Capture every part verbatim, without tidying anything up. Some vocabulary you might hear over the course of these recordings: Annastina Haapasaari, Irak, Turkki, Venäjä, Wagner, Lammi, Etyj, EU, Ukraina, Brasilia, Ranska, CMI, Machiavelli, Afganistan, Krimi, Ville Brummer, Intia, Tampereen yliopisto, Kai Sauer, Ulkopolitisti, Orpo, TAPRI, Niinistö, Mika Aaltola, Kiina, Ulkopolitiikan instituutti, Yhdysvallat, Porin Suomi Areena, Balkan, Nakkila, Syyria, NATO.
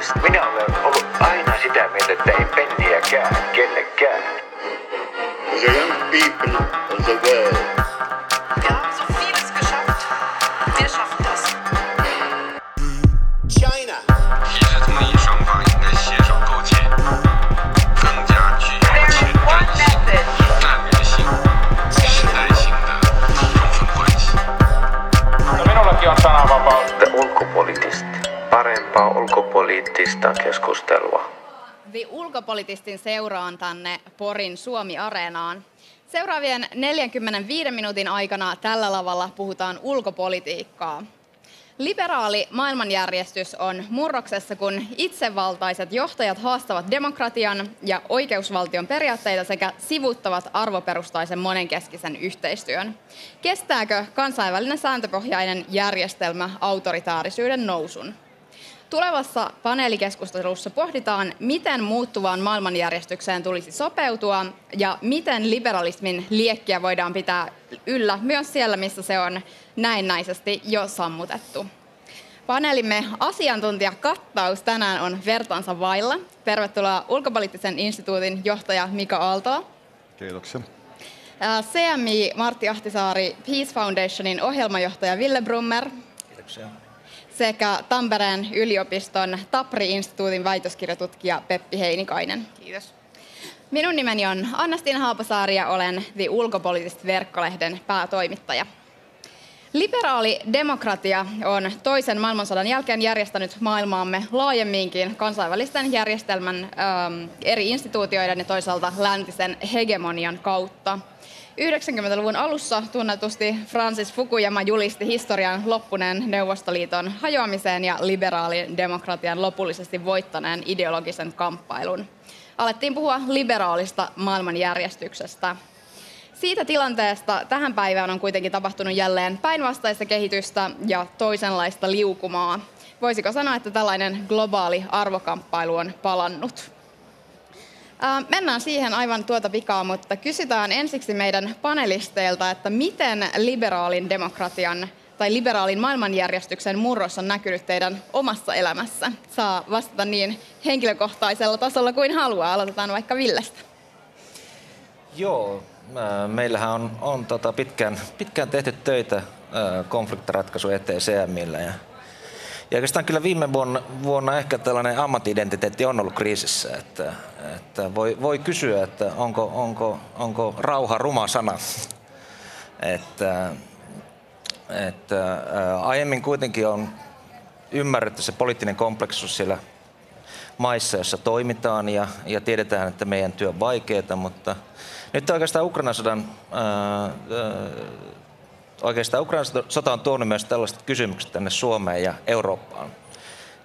Ulkopolitisti. Minä olen ollut aina sitä mieltä, että ei penniäkään kellekään. The young people of the world. Wir haben so vieles geschafft. Wir schaffen das. China. Minullakin on sananvapaus. The Ulkopolitisti. Parempaa ulkopoliittista keskustelua. The Ulkopolitistin seuraan tänne Porin Suomi Areenaan. Seuraavien neljänkymmenenviiden minuutin aikana tällä lavalla puhutaan ulkopolitiikkaa. Liberaali maailmanjärjestys on murroksessa, kun itsevaltaiset johtajat haastavat demokratian ja oikeusvaltion periaatteita sekä sivuuttavat arvoperustaisen monenkeskisen yhteistyön. Kestääkö kansainvälinen sääntöpohjainen järjestelmä autoritaarisyyden nousun? Tulevassa paneelikeskustelussa pohditaan, miten muuttuvaan maailmanjärjestykseen tulisi sopeutua ja miten liberalismin liekkiä voidaan pitää yllä myös siellä, missä se on näennäisesti jo sammutettu. Paneelimme asiantuntijakattaus tänään on vertaansa vailla. Tervetuloa Ulkopoliittisen instituutin johtaja Mika Aaltola. Kiitoksia. C M I Martti Ahtisaari, Peace Foundationin ohjelmajohtaja Ville Brummer. Kiitoksia. Sekä Tampereen yliopiston TAPRI-instituutin väitöskirjatutkija Peppi Heinikainen. Kiitos. Minun nimeni on Annastina Haapasaari ja olen The Ulkopolitisti-verkkolehden päätoimittaja. Liberaali demokratia on toisen maailmansodan jälkeen järjestänyt maailmaamme laajemminkin kansainvälisten järjestelmän ähm, eri instituutioiden ja toisaalta läntisen hegemonian kautta. yhdeksänkymmentäluvun alussa tunnetusti Francis Fukuyama julisti historian loppuneen Neuvostoliiton hajoamiseen ja liberaalin demokratian lopullisesti voittaneen ideologisen kamppailun. Alettiin puhua liberaalista maailmanjärjestyksestä. Siitä tilanteesta tähän päivään on kuitenkin tapahtunut jälleen päinvastaista kehitystä ja toisenlaista liukumaa. Voisiko sanoa, että tällainen globaali arvokamppailu on palannut? Mennään siihen aivan tuota pikaa, mutta kysytään ensiksi meidän panelisteilta, että miten liberaalin demokratian tai liberaalin maailmanjärjestyksen murros on näkynyt teidän omassa elämässä. Saa vastata niin henkilökohtaisella tasolla kuin haluaa. Aloitetaan vaikka Villestä. Joo, meillähän on, on tota pitkään, pitkään tehty töitä konfliktiratkaisun eteen C M:llä. Ja, ja oikeastaan kyllä viime vuonna, vuonna ehkä tällainen ammattiidentiteetti on ollut kriisissä. Että, että voi, voi kysyä, että onko, onko, onko rauha ruma sana. Että, että, ää, aiemmin kuitenkin on ymmärretty se poliittinen kompleksuus siellä maissa, jossa toimitaan ja, ja tiedetään, että meidän työ on vaikeaa, mutta nyt oikeastaan Ukrainan sodan, ää, ää, oikeastaan Ukrainan sota on tuonut myös tällaiset kysymykset tänne Suomeen ja Eurooppaan.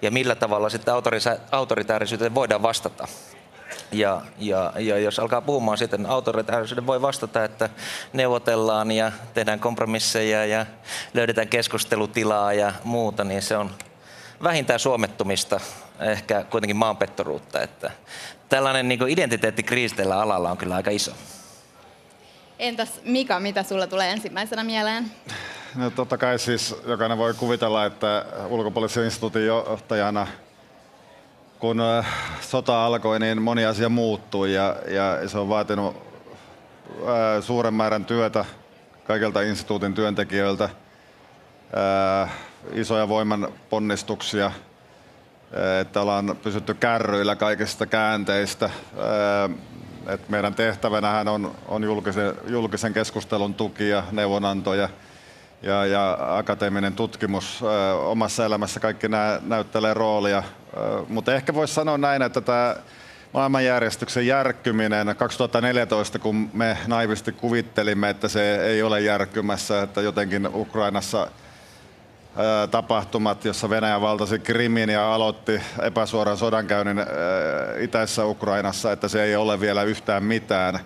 Ja millä tavalla sitten autorisa- autoritaarisyyteen voidaan vastata. Ja, ja, ja jos alkaa puhumaan siitä, niin autoritaarisyyden voi vastata, että neuvotellaan ja tehdään kompromisseja ja löydetään keskustelutilaa ja muuta, niin se on vähintään suomettumista, ehkä kuitenkin maanpettoruutta. Että tällainen niin kuin identiteettikriisi tällä alalla on kyllä aika iso. Entäs Mika, mitä sulla tulee ensimmäisenä mieleen? No totta kai siis jokainen voi kuvitella, että Ulkopoliittisen instituutin johtajana, kun sota alkoi, niin moni asia muuttui ja, ja se on vaatinut ää, suuren määrän työtä kaikilta instituutin työntekijöiltä, ää, isoja voimanponnistuksia, että ollaan pysytty kärryillä kaikista käänteistä. Et meidän tehtävänähän on, on julkisen, julkisen keskustelun tuki ja neuvonanto ja, ja, ja akateeminen tutkimus. Omassa elämässä kaikki nämä näyttelee roolia. Mutta ehkä voisi sanoa näin, että tämä maailmanjärjestyksen järkkyminen kaksituhattaneljätoista, kun me naivisti kuvittelimme, että se ei ole järkkymässä, että jotenkin Ukrainassa tapahtumat, jossa Venäjä valtasi Krimin ja aloitti epäsuoran sodankäynnin itäisessä Ukrainassa, että se ei ole vielä yhtään mitään.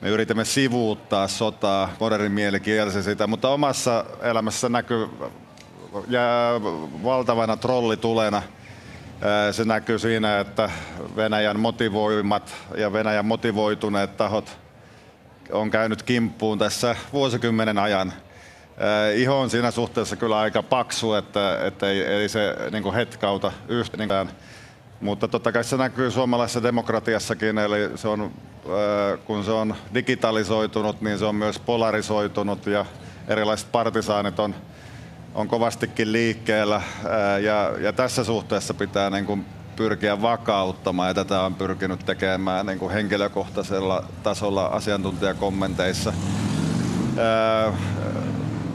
Me yritimme sivuuttaa sotaa, modernin mieli kielsi sitä, mutta omassa elämässä näkyy valtavana trollitulena. Se näkyy siinä, että Venäjän motivoimat ja Venäjän motivoituneet tahot on käynyt kimppuun tässä vuosikymmenen ajan. Iho on siinä suhteessa kyllä aika paksu, että, että ei, ei se niin kuin hetkauta yhtään. Mutta totta kai se näkyy suomalaisessa demokratiassakin, eli se on, kun se on digitalisoitunut, niin se on myös polarisoitunut ja erilaiset partisaanit on, on kovastikin liikkeellä. Ja, ja tässä suhteessa pitää niin kuin pyrkiä vakauttamaan, ja tätä on pyrkinyt tekemään niin kuin henkilökohtaisella tasolla asiantuntijakommenteissa. Ää,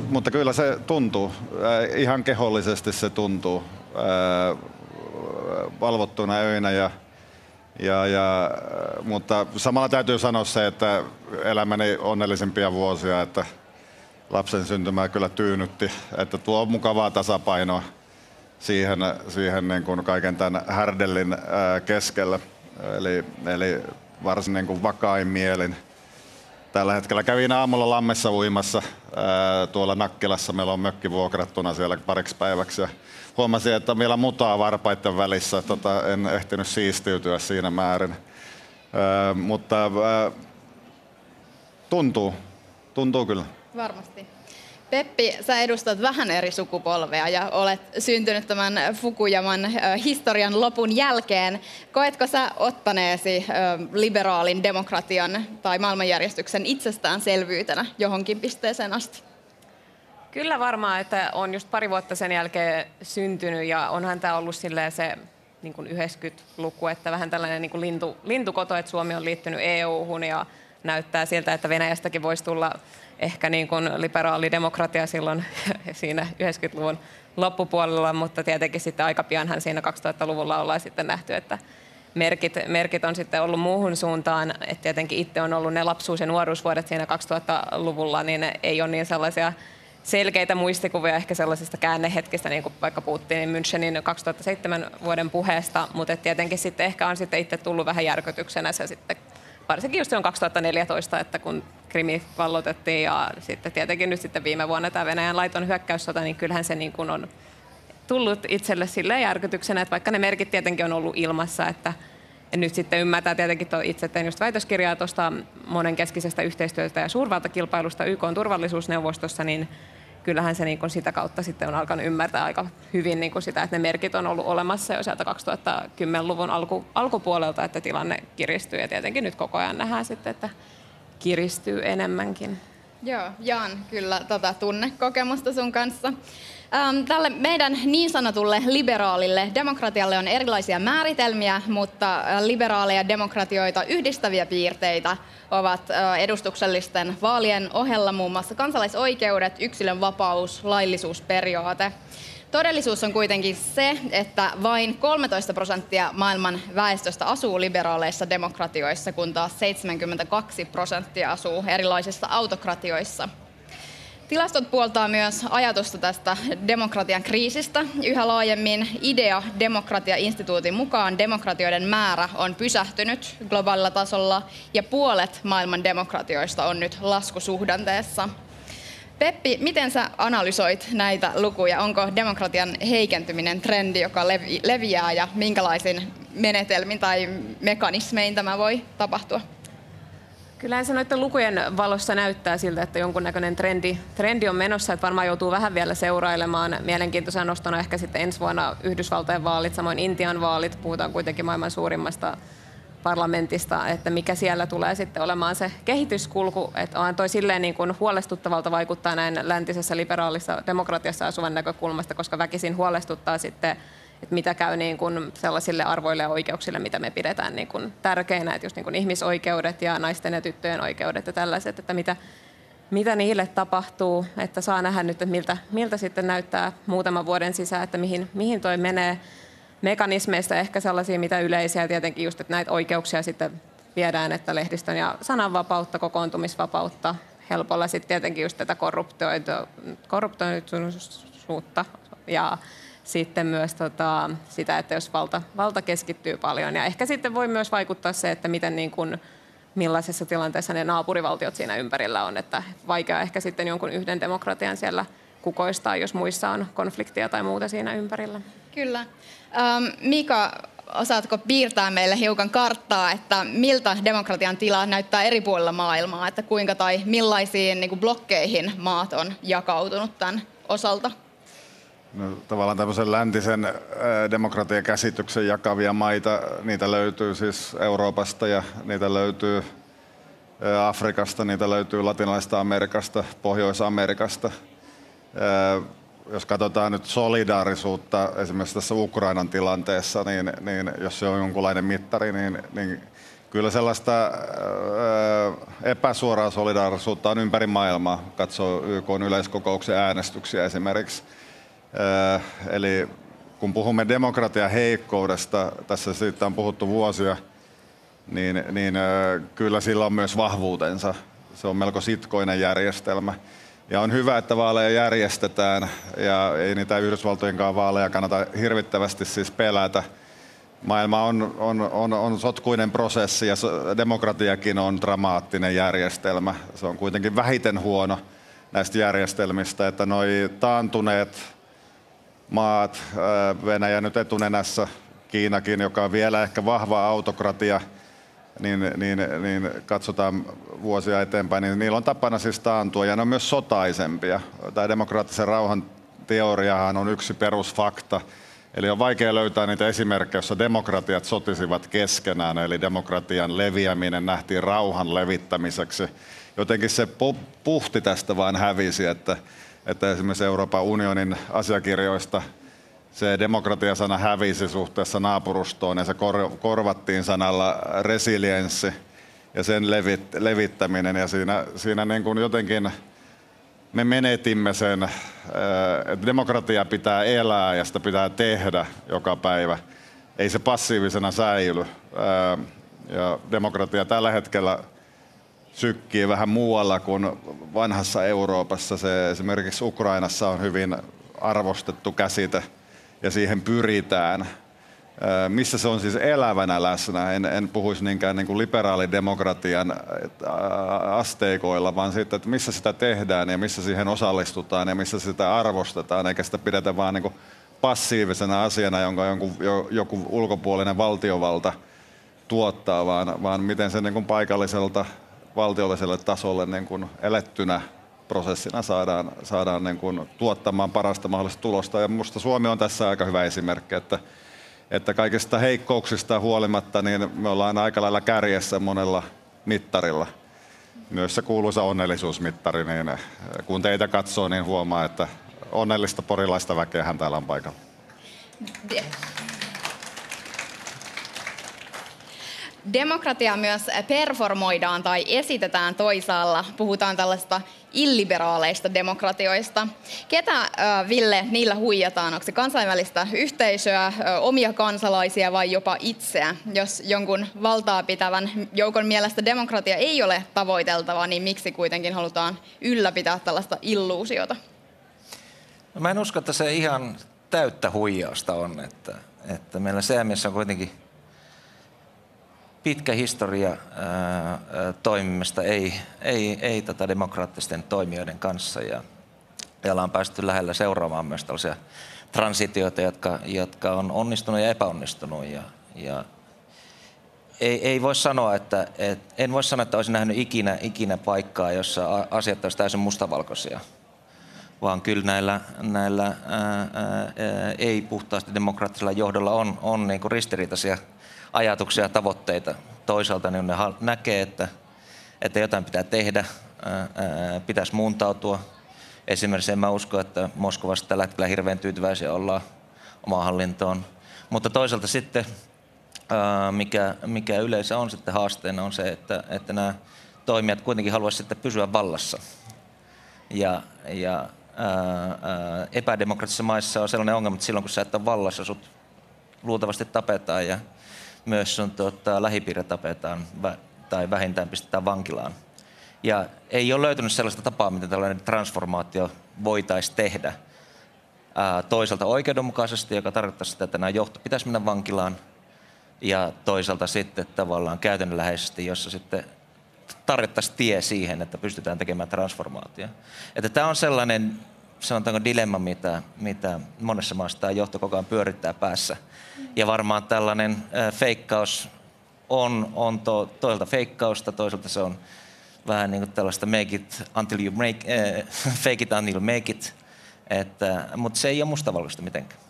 mutta kyllä se tuntuu, ää, ihan kehollisesti se tuntuu ää, valvottuna öinä. Ja, ja, ja, mutta samalla täytyy sanoa se, että elämäni onnellisimpia vuosia, että lapsen syntymää kyllä tyynytti, että tuo on mukavaa tasapainoa siihen, siihen niin kuin kaiken tämän härdellin ää, keskellä, eli, eli varsin niin kuin vakain mielin. Tällä hetkellä kävin aamulla Lammessa uimassa ää, tuolla Nakkilassa. Meillä on mökki vuokrattuna siellä pariksi päiväksi. Ja huomasin, että vielä mutaa varpaiden välissä. Tota, en ehtinyt siistiytyä siinä määrin. Ää, mutta ää, tuntuu. Tuntuu kyllä. Varmasti. Peppi, sä edustat vähän eri sukupolvea ja olet syntynyt tämän Fukuyaman historian lopun jälkeen. Koetko sä ottaneesi liberaalin demokratian tai maailmanjärjestyksen itsestäänselvyytenä johonkin pisteeseen asti? Kyllä varmaan, että on just pari vuotta sen jälkeen syntynyt ja onhan tämä ollut silleen se niin kuin yhdeksänkymmentäluku, että vähän tällainen niin kuin lintu, lintukoto, että Suomi on liittynyt E U-hun ja näyttää siltä, että Venäjästäkin voisi tulla ehkä niin kuin liberaali demokratia silloin siinä yhdeksänkymmentäluvun loppupuolella, mutta tietenkin sitten aika pianhan siinä kaksituhattaluvulla ollaan sitten nähty, että merkit, merkit on sitten ollut muuhun suuntaan. Et tietenkin itse on ollut ne lapsuus- ja nuoruusvuodet siinä kaksituhattaluvulla, niin ei ole niin sellaisia selkeitä muistikuvia ehkä sellaisista käännehetkistä, niin kuin vaikka puhuttiin Münchenin kaksituhattaseitsemän vuoden puheesta, mutta tietenkin sitten ehkä on sitten itse tullut vähän järkytyksenä se sitten, varsinkin just se on kaksituhattaneljätoista, että kun Krimi vallotettiin ja sitten tietenkin nyt sitten viime vuonna tämä Venäjän laiton hyökkäyssota, niin kyllähän se niin kuin on tullut itselle silleen järkytyksenä, että vaikka ne merkit tietenkin on ollut ilmassa, että nyt sitten ymmärtää tietenkin, tuo itse tein just väitöskirjaa tuosta monenkeskisestä yhteistyöstä ja suurvaltakilpailusta Y K:n turvallisuusneuvostossa, niin kyllähän se niin kuin sitä kautta sitten on alkanut ymmärtää aika hyvin niin kuin sitä, että ne merkit on ollut olemassa jo sieltä kaksituhattakymmenluvun alku, alkupuolelta, että tilanne kiristyy ja tietenkin nyt koko ajan nähdään sitten, että kiristyy enemmänkin. Joo, jaan kyllä tota tunnekokemusta sun kanssa. Ähm, tälle meidän niin sanotulle liberaalille demokratialle on erilaisia määritelmiä, mutta liberaaleja demokratioita yhdistäviä piirteitä ovat äh, edustuksellisten vaalien ohella muun muassa kansalaisoikeudet, yksilön vapaus, laillisuusperiaate. Todellisuus on kuitenkin se, että vain kolmetoista prosenttia maailman väestöstä asuu liberaaleissa demokratioissa, kun taas seitsemänkymmentäkaksi prosenttia asuu erilaisissa autokratioissa. Tilastot puoltaa myös ajatusta tästä demokratian kriisistä. Yhä laajemmin idea demokratiainstituutin mukaan demokratioiden määrä on pysähtynyt globaalilla tasolla ja puolet maailman demokratioista on nyt laskusuhdanteessa. Peppi, miten sä analysoit näitä lukuja? Onko demokratian heikentyminen trendi, joka levi- leviää ja minkälaisin menetelmin tai mekanismein tämä voi tapahtua? Kyllä se noiden lukujen valossa näyttää siltä, että jonkunnäköinen trendi, trendi on menossa, että varmaan joutuu vähän vielä seurailemaan. Mielenkiintoisena nostona ehkä sitten ensi vuonna Yhdysvaltain vaalit, samoin Intian vaalit, puhutaan kuitenkin maailman suurimmasta parlamentista, että mikä siellä tulee sitten olemaan se kehityskulku, että on toi silleen niin kuin huolestuttavalta vaikuttaa näin läntisessä liberaalissa demokratiassa asuvan näkökulmasta, koska väkisin huolestuttaa sitten, että mitä käy niin kuin sellaisille arvoille ja oikeuksille, mitä me pidetään niin kuin tärkeinä, että just niin kuin ihmisoikeudet ja naisten ja tyttöjen oikeudet ja tällaiset, että mitä, mitä niille tapahtuu, että saa nähdä nyt, että miltä, miltä sitten näyttää muutaman vuoden sisään, että mihin, mihin toi menee. Mekanismeista ehkä sellaisia, mitä yleisiä tietenkin just, että näitä oikeuksia sitten viedään, että lehdistön ja sananvapautta, kokoontumisvapautta, helpolla sitten tietenkin just tätä korruptoituneisuutta ja sitten myös tota sitä, että jos valta, valta keskittyy paljon ja ehkä sitten voi myös vaikuttaa se, että miten niin kuin millaisessa tilanteessa ne naapurivaltiot siinä ympärillä on, että vaikea ehkä sitten jonkun yhden demokratian siellä kukoistaa, jos muissa on konfliktia tai muuta siinä ympärillä. Kyllä. Ähm, Mika, osaatko piirtää meille hiukan karttaa, että miltä demokratian tila näyttää eri puolilla maailmaa, että kuinka tai millaisiin niin kuin blokkeihin maat on jakautunut tämän osalta? No, tavallaan tämmöisen läntisen demokratiakäsityksen jakavia maita, niitä löytyy siis Euroopasta ja niitä löytyy Afrikasta, niitä löytyy Latinalaisesta Amerikasta, Pohjois-Amerikasta. Jos katsotaan nyt solidaarisuutta esimerkiksi tässä Ukrainan tilanteessa, niin, niin jos se on jonkunlainen mittari, niin, niin kyllä sellaista epäsuoraa solidaarisuutta on ympäri maailmaa. Katsoo Y K:n yleiskokouksen äänestyksiä esimerkiksi. Eli kun puhumme demokratian heikkoudesta, tässä siitä on puhuttu vuosia, niin, niin kyllä sillä on myös vahvuutensa. Se on melko sitkoinen järjestelmä. Ja on hyvä, että vaaleja järjestetään, ja ei niitä Yhdysvaltojenkaan vaaleja kannata hirvittävästi siis pelätä. Maailma on, on, on, on sotkuinen prosessi, ja demokratiakin on dramaattinen järjestelmä. Se on kuitenkin vähiten huono näistä järjestelmistä, että noi taantuneet maat, Venäjä nyt etunenässä, Kiinakin, joka on vielä ehkä vahva autokratia, niin, niin, niin katsotaan vuosia eteenpäin, niin niillä on tapana siis taantua, ja ne on myös sotaisempia. Tämä demokraattisen rauhan teoriahan on yksi perusfakta, eli on vaikea löytää niitä esimerkkejä, joissa demokratiat sotisivat keskenään, eli demokratian leviäminen nähtiin rauhan levittämiseksi. Jotenkin se puhti tästä vaan hävisi, että että esimerkiksi Euroopan unionin asiakirjoista se demokratia-sana hävisi suhteessa naapurustoon, ja se korvattiin sanalla resilienssi ja sen levit, levittäminen, ja siinä, siinä niin kuin jotenkin me menetimme sen, että demokratia pitää elää ja sitä pitää tehdä joka päivä. Ei se passiivisena säily, ja demokratia tällä hetkellä sykkii vähän muualla kuin vanhassa Euroopassa. Se esimerkiksi Ukrainassa on hyvin arvostettu käsite ja siihen pyritään. Missä se on siis elävänä läsnä? En, en puhuisi niinkään niin kuin liberaalidemokratian asteikoilla, vaan siitä, että missä sitä tehdään ja missä siihen osallistutaan ja missä sitä arvostetaan, eikä sitä pidetä vaan niin kuin passiivisena asiana, jonka jonkun, joku ulkopuolinen valtiovalta tuottaa, vaan, vaan miten se niin kuin paikalliselta valtiolliselle tasolle niin kuin elettynä prosessina saadaan, saadaan niin kuin tuottamaan parasta mahdollista tulosta. Ja minusta Suomi on tässä aika hyvä esimerkki, että, että kaikista heikkouksista huolimatta niin me ollaan aika lailla kärjessä monella mittarilla. Myös se kuuluisa onnellisuusmittari, niin kun teitä katsoo, niin huomaa, että onnellista porilaista väkeähän täällä on paikalla. Demokratia myös performoidaan tai esitetään toisaalla. Puhutaan tällaista illiberaaleista demokratioista. Ketä, äh, Ville, niillä huijataan? Onko se kansainvälistä yhteisöä, äh, omia kansalaisia vai jopa itseä? Jos jonkun valtaa pitävän joukon mielestä demokratia ei ole tavoiteltava, niin miksi kuitenkin halutaan ylläpitää tällaista illuusiota? No, mä en usko, että se ihan täyttä huijausta on. Että, että meillä C M I:ssä on kuitenkin pitkä historia ää, toimimista ei, ei, ei tätä demokraattisten toimijoiden kanssa, ja, ja ollaan päästy lähellä seuraamaan myös tällaisia transitioita, jotka, jotka on onnistunut ja epäonnistunut. Ja, ja ei, ei voi sanoa, että, et, en voi sanoa, että olisin nähnyt ikinä, ikinä paikkaa, jossa asiat olisivat täysin mustavalkoisia, vaan kyllä näillä, näillä ää, ää, ei puhtaasti demokraattisella johdolla on, on niin kuin ristiriitaisia ajatuksia ja tavoitteita. Toisaalta niin ne näkee, että, että jotain pitää tehdä, ää, ää, pitäisi muuntautua. Esimerkiksi en mä usko, että Moskovassa tällä hetkellä hirveän tyytyväisiä ollaan omaan hallintoon. Mutta toisaalta sitten, ää, mikä, mikä yleensä on sitten haasteena, on se, että, että nämä toimijat kuitenkin haluaisivat sitten pysyä vallassa. Ja, ja ää, ää, epädemokraattisissa maissa on sellainen ongelma, että silloin kun sä et ole vallassa, sut luultavasti tapetaan. Ja myös sun tota, lähipiirre tapetaan tai vähintään pistetään vankilaan. Ja ei ole löytynyt sellaista tapaa, miten tällainen transformaatio voitaisiin tehdä. Ää, toisaalta oikeudenmukaisesti, joka tarkoittaa sitä, että nämä johto pitäisi mennä vankilaan. Ja toisaalta sitten tavallaan käytännönläheisesti, jossa sitten tarjottaisiin tie siihen, että pystytään tekemään transformaatio. Että tämä on sellainen, sanotaanko, dilemma, mitä, mitä monessa maassa tämä johto koko ajan pyörittää päässä. Ja varmaan tällainen feikkaus on, on to, toisaalta feikkausta, toisaalta se on vähän niin kuin tällaista make it until you make, äh, fake it until you make it. Että, mutta se ei ole mustavalkoista mitenkään.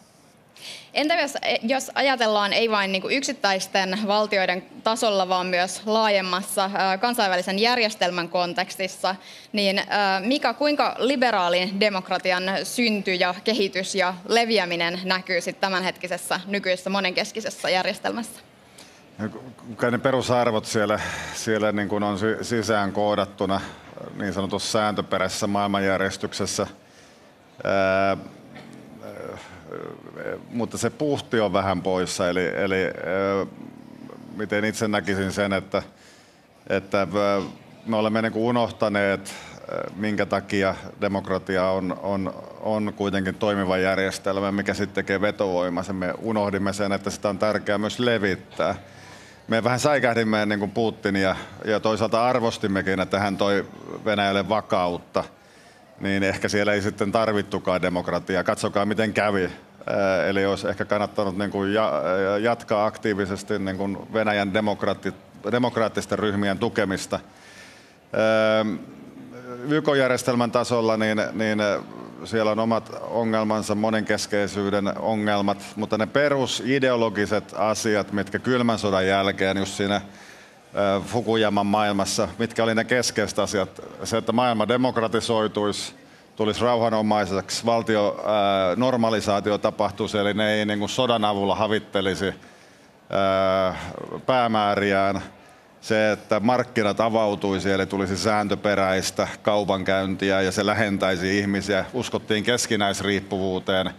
Entä jos, jos ajatellaan ei vain niin kuin yksittäisten valtioiden tasolla, vaan myös laajemmassa kansainvälisen järjestelmän kontekstissa, niin Mika, kuinka liberaalin demokratian synty ja kehitys ja leviäminen näkyy sitten tämänhetkisessä nykyisessä monenkeskisessä järjestelmässä? No, kai ne perusarvot siellä, siellä niin kuin on sisään koodattuna niin sanotussa sääntöperäisessä maailmanjärjestyksessä. Ää, mutta se puhti on vähän poissa, eli, eli miten itse näkisin sen, että, että me olemme niin kuin unohtaneet, minkä takia demokratia on, on, on kuitenkin toimiva järjestelmä, mikä sitten tekee vetovoimaisen. Me unohdimme sen, että sitä on tärkeää myös levittää. Me vähän säikähdimme niin kuin Putinia ja toisaalta arvostimmekin, että hän toi Venäjälle vakautta. Niin ehkä siellä ei sitten tarvittukaan demokratiaa. Katsokaa, miten kävi. Eli olisi ehkä kannattanut niin kuin jatkaa aktiivisesti niin kuin Venäjän demokraatti, demokraattisten ryhmien tukemista. Y K-järjestelmän tasolla niin, niin siellä on omat ongelmansa, monenkeskeisyyden ongelmat, mutta ne perusideologiset asiat, mitkä kylmän sodan jälkeen just siinä Fukuyaman maailmassa, mitkä oli ne keskeiset asiat. Se, että maailma demokratisoituisi, tulisi rauhanomaiseksi, valtio, ää, normalisaatio tapahtuisi, eli ne ei niin kuin sodan avulla havittelisi ää, päämääriään. Se, että markkinat avautuisi, eli tulisi sääntöperäistä kaupankäyntiä ja se lähentäisi ihmisiä. Uskottiin keskinäisriippuvuuteen.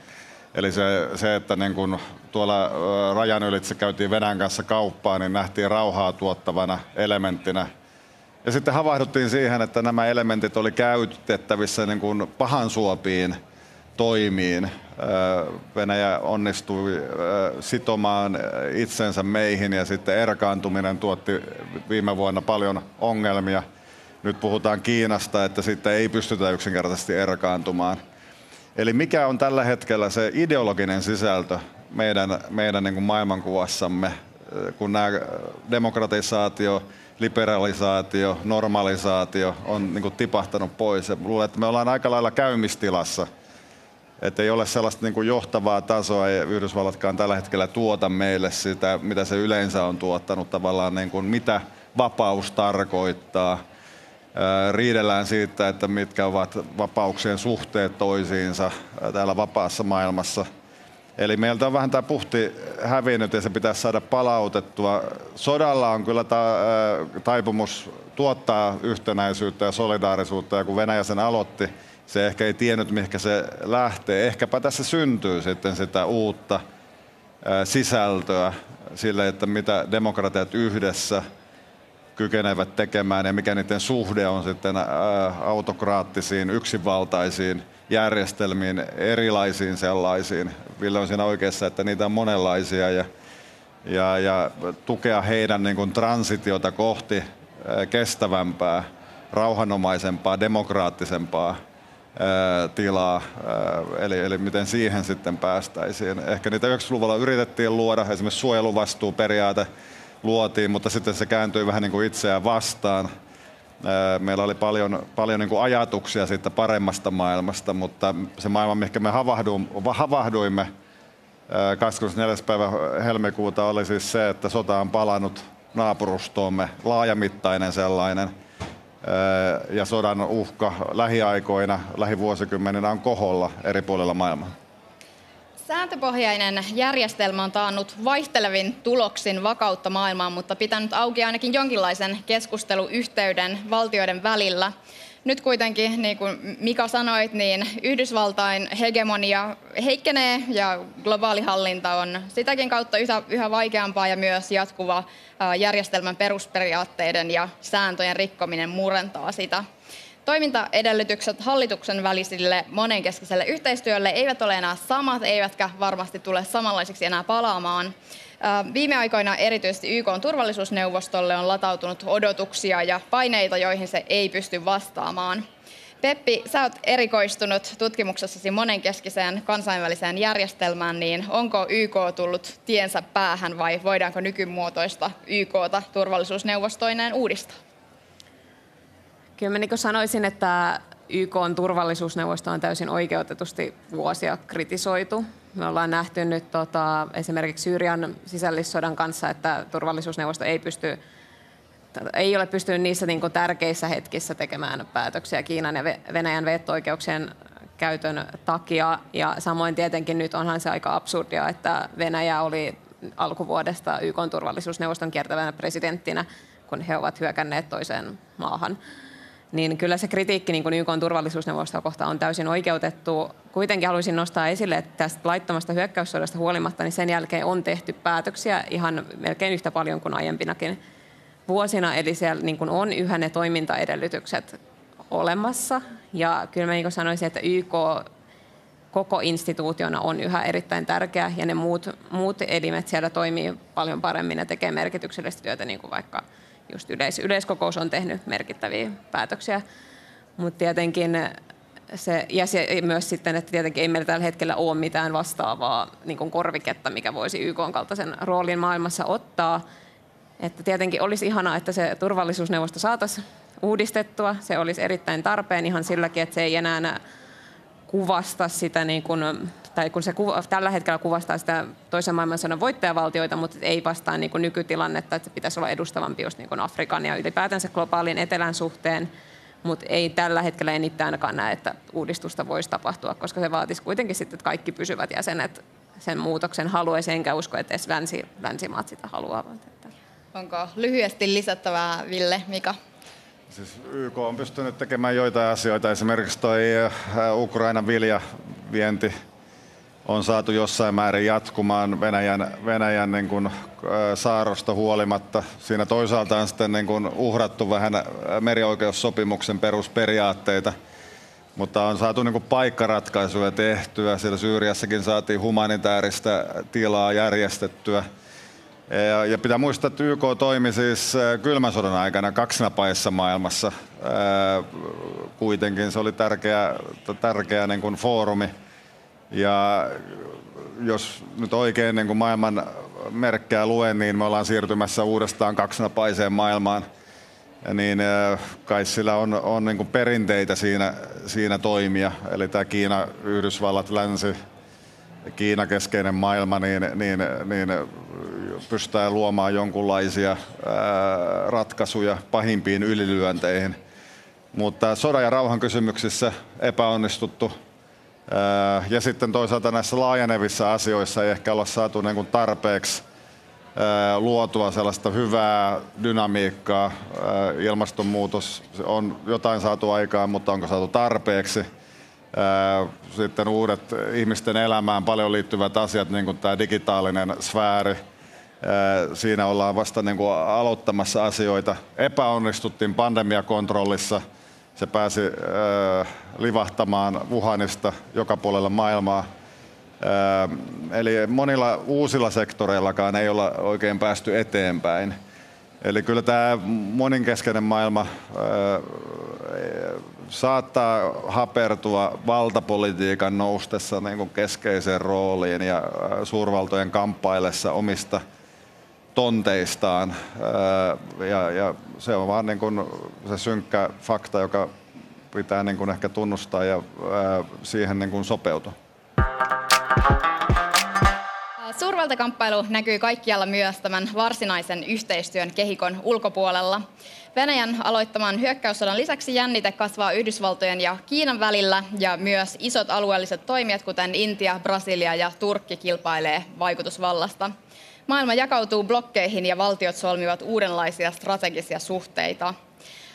Eli se, se että niin kun tuolla rajan ylitse käytiin Venäjän kanssa kauppaa, niin nähtiin rauhaa tuottavana elementtinä. Ja sitten havahduttiin siihen, että nämä elementit oli käytettävissä niin kun pahansuopiin toimiin. Venäjä onnistui sitomaan itsensä meihin ja sitten erkaantuminen tuotti viime vuonna paljon ongelmia. Nyt puhutaan Kiinasta, että siitä ei pystytä yksinkertaisesti erkaantumaan. Eli mikä on tällä hetkellä se ideologinen sisältö meidän, meidän niin kuin maailmankuvassamme, kun nämä demokratisaatio, liberalisaatio, normalisaatio on niin kuin tipahtanut pois. Ja luulen, että me ollaan aika lailla käymistilassa, että ei ole sellaista niin kuin johtavaa tasoa, ja Yhdysvallatkaan tällä hetkellä tuota meille sitä, mitä se yleensä on tuottanut, tavallaan niin kuin mitä vapaus tarkoittaa. Riidellään siitä, että mitkä ovat vapauksien suhteet toisiinsa täällä vapaassa maailmassa. Eli meiltä on vähän tämä puhti hävinnyt ja se pitäisi saada palautettua. Sodalla on kyllä taipumus tuottaa yhtenäisyyttä ja solidaarisuutta, ja kun Venäjä sen aloitti, se ehkä ei tiennyt, mihinkä se lähtee. Ehkäpä tässä syntyy sitten sitä uutta sisältöä sille, että mitä demokratiat yhdessä kykenevät tekemään ja mikä niiden suhde on sitten autokraattisiin, yksinvaltaisiin järjestelmiin, erilaisiin sellaisiin. Ville on siinä oikeassa, että niitä on monenlaisia ja, ja, ja tukea heidän niin kuin transitiota kohti kestävämpää, rauhanomaisempaa, demokraattisempaa ää, tilaa. Ää, eli, eli miten siihen sitten päästäisiin. Ehkä niitä yhdeksänkymmentäluvulla yritettiin luoda, esimerkiksi suojeluvastuuperiaate luotiin, mutta sitten se kääntyi vähän niin kuin itseään vastaan. Meillä oli paljon, paljon niin kuin ajatuksia siitä paremmasta maailmasta, mutta se maailma, mihin me havahduimme kahdeskymmenesneljäs päivä helmikuuta, oli siis se, että sota on palannut naapurustoomme, laajamittainen sellainen. Ja sodan uhka lähiaikoina, lähivuosikymmeninä on koholla eri puolilla maailmaa. Sääntöpohjainen järjestelmä on taannut vaihtelevin tuloksin vakautta maailmaan, mutta pitänyt auki ainakin jonkinlaisen keskusteluyhteyden valtioiden välillä. Nyt kuitenkin, niin kuin Mika sanoit, niin Yhdysvaltain hegemonia heikkenee ja globaali hallinta on sitäkin kautta yhä, yhä vaikeampaa ja myös jatkuva järjestelmän perusperiaatteiden ja sääntöjen rikkominen murentaa sitä. Toimintaedellytykset hallituksen välisille monenkeskiselle yhteistyölle eivät ole enää samat, eivätkä varmasti tule samanlaisiksi enää palaamaan. Viime aikoina erityisesti Y K:n turvallisuusneuvostolle on latautunut odotuksia ja paineita, joihin se ei pysty vastaamaan. Peppi, sä oot erikoistunut tutkimuksessasi monenkeskiseen kansainväliseen järjestelmään, niin onko Y K tullut tiensä päähän vai voidaanko nykymuotoista Y K:ta turvallisuusneuvostoineen uudistaa? Kyllä mä niin sanoisin, että Y K:n turvallisuusneuvosto on täysin oikeutetusti vuosia kritisoitu. Me ollaan nähty nyt tota, esimerkiksi Syyrian sisällissodan kanssa, että turvallisuusneuvosto ei pysty, ei ole pystynyt niissä niin kuin tärkeissä hetkissä tekemään päätöksiä Kiinan ja Venäjän veto-oikeuksien käytön takia. Ja samoin tietenkin nyt onhan se aika absurdia, että Venäjä oli alkuvuodesta Y K:n turvallisuusneuvoston kiertävänä presidenttinä, kun he ovat hyökänneet toiseen maahan. Niin kyllä se kritiikki niin kuin Y K:n turvallisuusneuvostoa kohtaan on täysin oikeutettu. Kuitenkin haluaisin nostaa esille, että tästä laittomasta hyökkäyssodasta huolimatta, niin sen jälkeen on tehty päätöksiä ihan melkein yhtä paljon kuin aiempinakin vuosina. Eli siellä niin kuin on yhä ne toimintaedellytykset olemassa. Ja kyllä mä niin kuin sanoisin, että Y K koko instituutiona on yhä erittäin tärkeä, ja ne muut, muut elimet siellä toimii paljon paremmin ja tekee merkityksellistä työtä, niin kuin vaikka just yleis, yleiskokous on tehnyt merkittäviä päätöksiä. Mutta tietenkin se, ja se, myös sitten, että tietenkin ei meillä tällä hetkellä ole mitään vastaavaa niin kuin korviketta, mikä voisi Y K:n kaltaisen roolin maailmassa ottaa. Että tietenkin olisi ihanaa, että se turvallisuusneuvosto saataisiin uudistettua. Se olisi erittäin tarpeen ihan silläkin, että se ei enää kuvasta sitä, niin kun, tai kun se kuva, tällä hetkellä kuvastaa sitä toisen maailmansodan voittajavaltioita, mutta ei vastaa niin kun nykytilannetta, että se pitäisi olla edustavampi just niin kun Afrikan ja ylipäätänsä globaalin etelän suhteen, mutta ei tällä hetkellä eniten ainakaan näe, että uudistusta voisi tapahtua, koska se vaatisi kuitenkin sitten, että kaikki pysyvät jäsenet sen muutoksen haluaisi, enkä usko, että edes länsi, länsimaat sitä haluavat. Onko lyhyesti lisättävää, Ville, Mika? Siis Y K on pystynyt tekemään joitain asioita, esimerkiksi toi Ukrainan viljavienti on saatu jossain määrin jatkumaan Venäjän, Venäjän niin kuin saarosta huolimatta. Siinä toisaalta on sitten niin kuin uhrattu vähän merioikeussopimuksen perusperiaatteita, mutta on saatu niin kuin paikkaratkaisuja tehtyä. Siellä Syyriassakin saatiin humanitaarista tilaa järjestettyä. Ja pitää muistaa, että Y K toimi siis kylmän sodan aikana kaksinapaisessa maailmassa. Kuitenkin se oli tärkeä, tärkeä niin kuin foorumi. Ja jos nyt oikein niin kuin maailman merkkejä luen, niin me ollaan siirtymässä uudestaan kaksinapaiseen maailmaan. Ja niin kai sillä on, on niin kuin perinteitä siinä, siinä toimia. Eli tämä Kiina, Yhdysvallat, länsi, Kiina-keskeinen maailma, niin, niin, niin pystytään luomaan jonkunlaisia ää, ratkaisuja pahimpiin ylilyönteihin. Mutta sodan ja rauhan kysymyksissä epäonnistuttu. Ää, ja sitten toisaalta näissä laajenevissa asioissa ei ehkä olla saatu niin kuin tarpeeksi ää, luotua sellaista hyvää dynamiikkaa. Ää, ilmastonmuutos on jotain saatu aikaan, mutta onko saatu tarpeeksi? Sitten uudet ihmisten elämään paljon liittyvät asiat, niin kuin tämä digitaalinen sfääri. Siinä ollaan vasta niin kuin aloittamassa asioita. Epäonnistuttiin pandemiakontrollissa. Se pääsi livahtamaan Wuhanista joka puolella maailmaa. Eli monilla uusilla sektoreillakaan ei olla oikein päästy eteenpäin. Eli kyllä tämä moninkeskeinen maailma saattaa hapertua valtapolitiikan noustessa niin kuin keskeiseen rooliin ja suurvaltojen kamppaillessa omista tonteistaan. Ja, ja se on vaan niin kuin se synkkä fakta, joka pitää niin kuin ehkä tunnustaa ja siihen niin kuin sopeutua. Suurvaltakamppailu näkyy kaikkialla myös tämän varsinaisen yhteistyön kehikon ulkopuolella. Venäjän aloittaman hyökkäyssodan lisäksi jännite kasvaa Yhdysvaltojen ja Kiinan välillä, ja myös isot alueelliset toimijat, kuten Intia, Brasilia ja Turkki, kilpailee vaikutusvallasta. Maailma jakautuu blokkeihin ja valtiot solmivat uudenlaisia strategisia suhteita.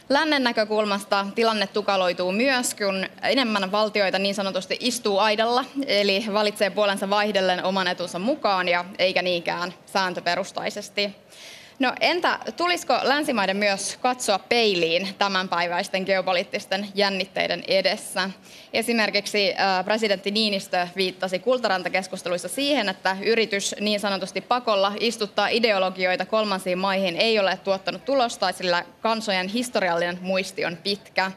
Lännen näkökulmasta tilanne tukaloituu myös, kun enemmän valtioita niin sanotusti istuu aidalla, eli valitsee puolensa vaihdellen oman etunsa mukaan ja eikä niinkään sääntöperustaisesti. No entä tulisiko länsimaiden myös katsoa peiliin tämänpäiväisten geopoliittisten jännitteiden edessä? Esimerkiksi presidentti Niinistö viittasi Kultarantakeskusteluissa siihen, että yritys niin sanotusti pakolla istuttaa ideologioita kolmansiin maihin ei ole tuottanut tulosta, sillä kansojen historiallinen muisti on pitkä.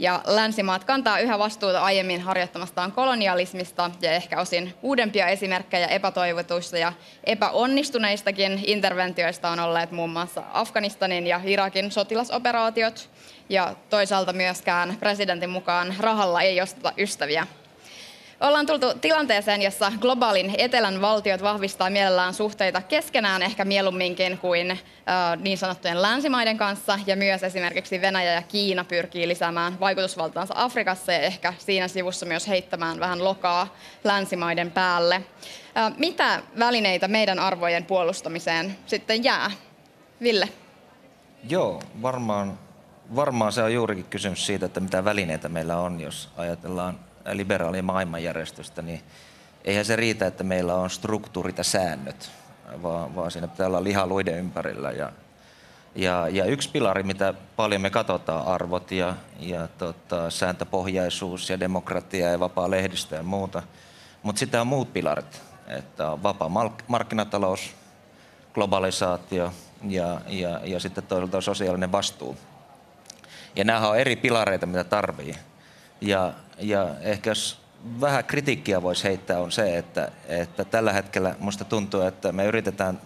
ja länsimaat kantaa yhä vastuuta aiemmin harjoittamastaan kolonialismista ja ehkä osin uudempia esimerkkejä epätoivotuista ja epäonnistuneistakin interventioista on olleet muun muassa Afganistanin ja Irakin sotilasoperaatiot ja toisaalta myöskään presidentin mukaan rahalla ei osteta ystäviä. Ollaan tultu tilanteeseen, jossa globaalin etelän valtiot vahvistaa mielellään suhteita keskenään ehkä mieluumminkin kuin niin sanottujen länsimaiden kanssa. Ja myös esimerkiksi Venäjä ja Kiina pyrkii lisäämään vaikutusvaltaansa Afrikassa ja ehkä siinä sivussa myös heittämään vähän lokaa länsimaiden päälle. Mitä välineitä meidän arvojen puolustamiseen sitten jää? Ville? Joo, varmaan, varmaan se on juurikin kysymys siitä, että mitä välineitä meillä on, jos ajatellaan liberaalia maailmanjärjestöstä, niin eihän se riitä, että meillä on struktuurit ja säännöt, vaan, vaan siinä pitää olla lihaluiden ympärillä. Ja, ja, ja yksi pilari, mitä paljon me katsotaan, arvot ja, ja tota, sääntöpohjaisuus ja demokratia ja vapaa lehdistö ja muuta, mutta sitten on muut pilarit, että on vapaa markkinatalous, globalisaatio ja, ja, ja sitten toisaalta sosiaalinen vastuu. Ja nämähän on eri pilareita, mitä tarvii. Ja, ja ehkä jos vähän kritiikkiä voisi heittää on se, että, että tällä hetkellä musta tuntuu, että me yritetään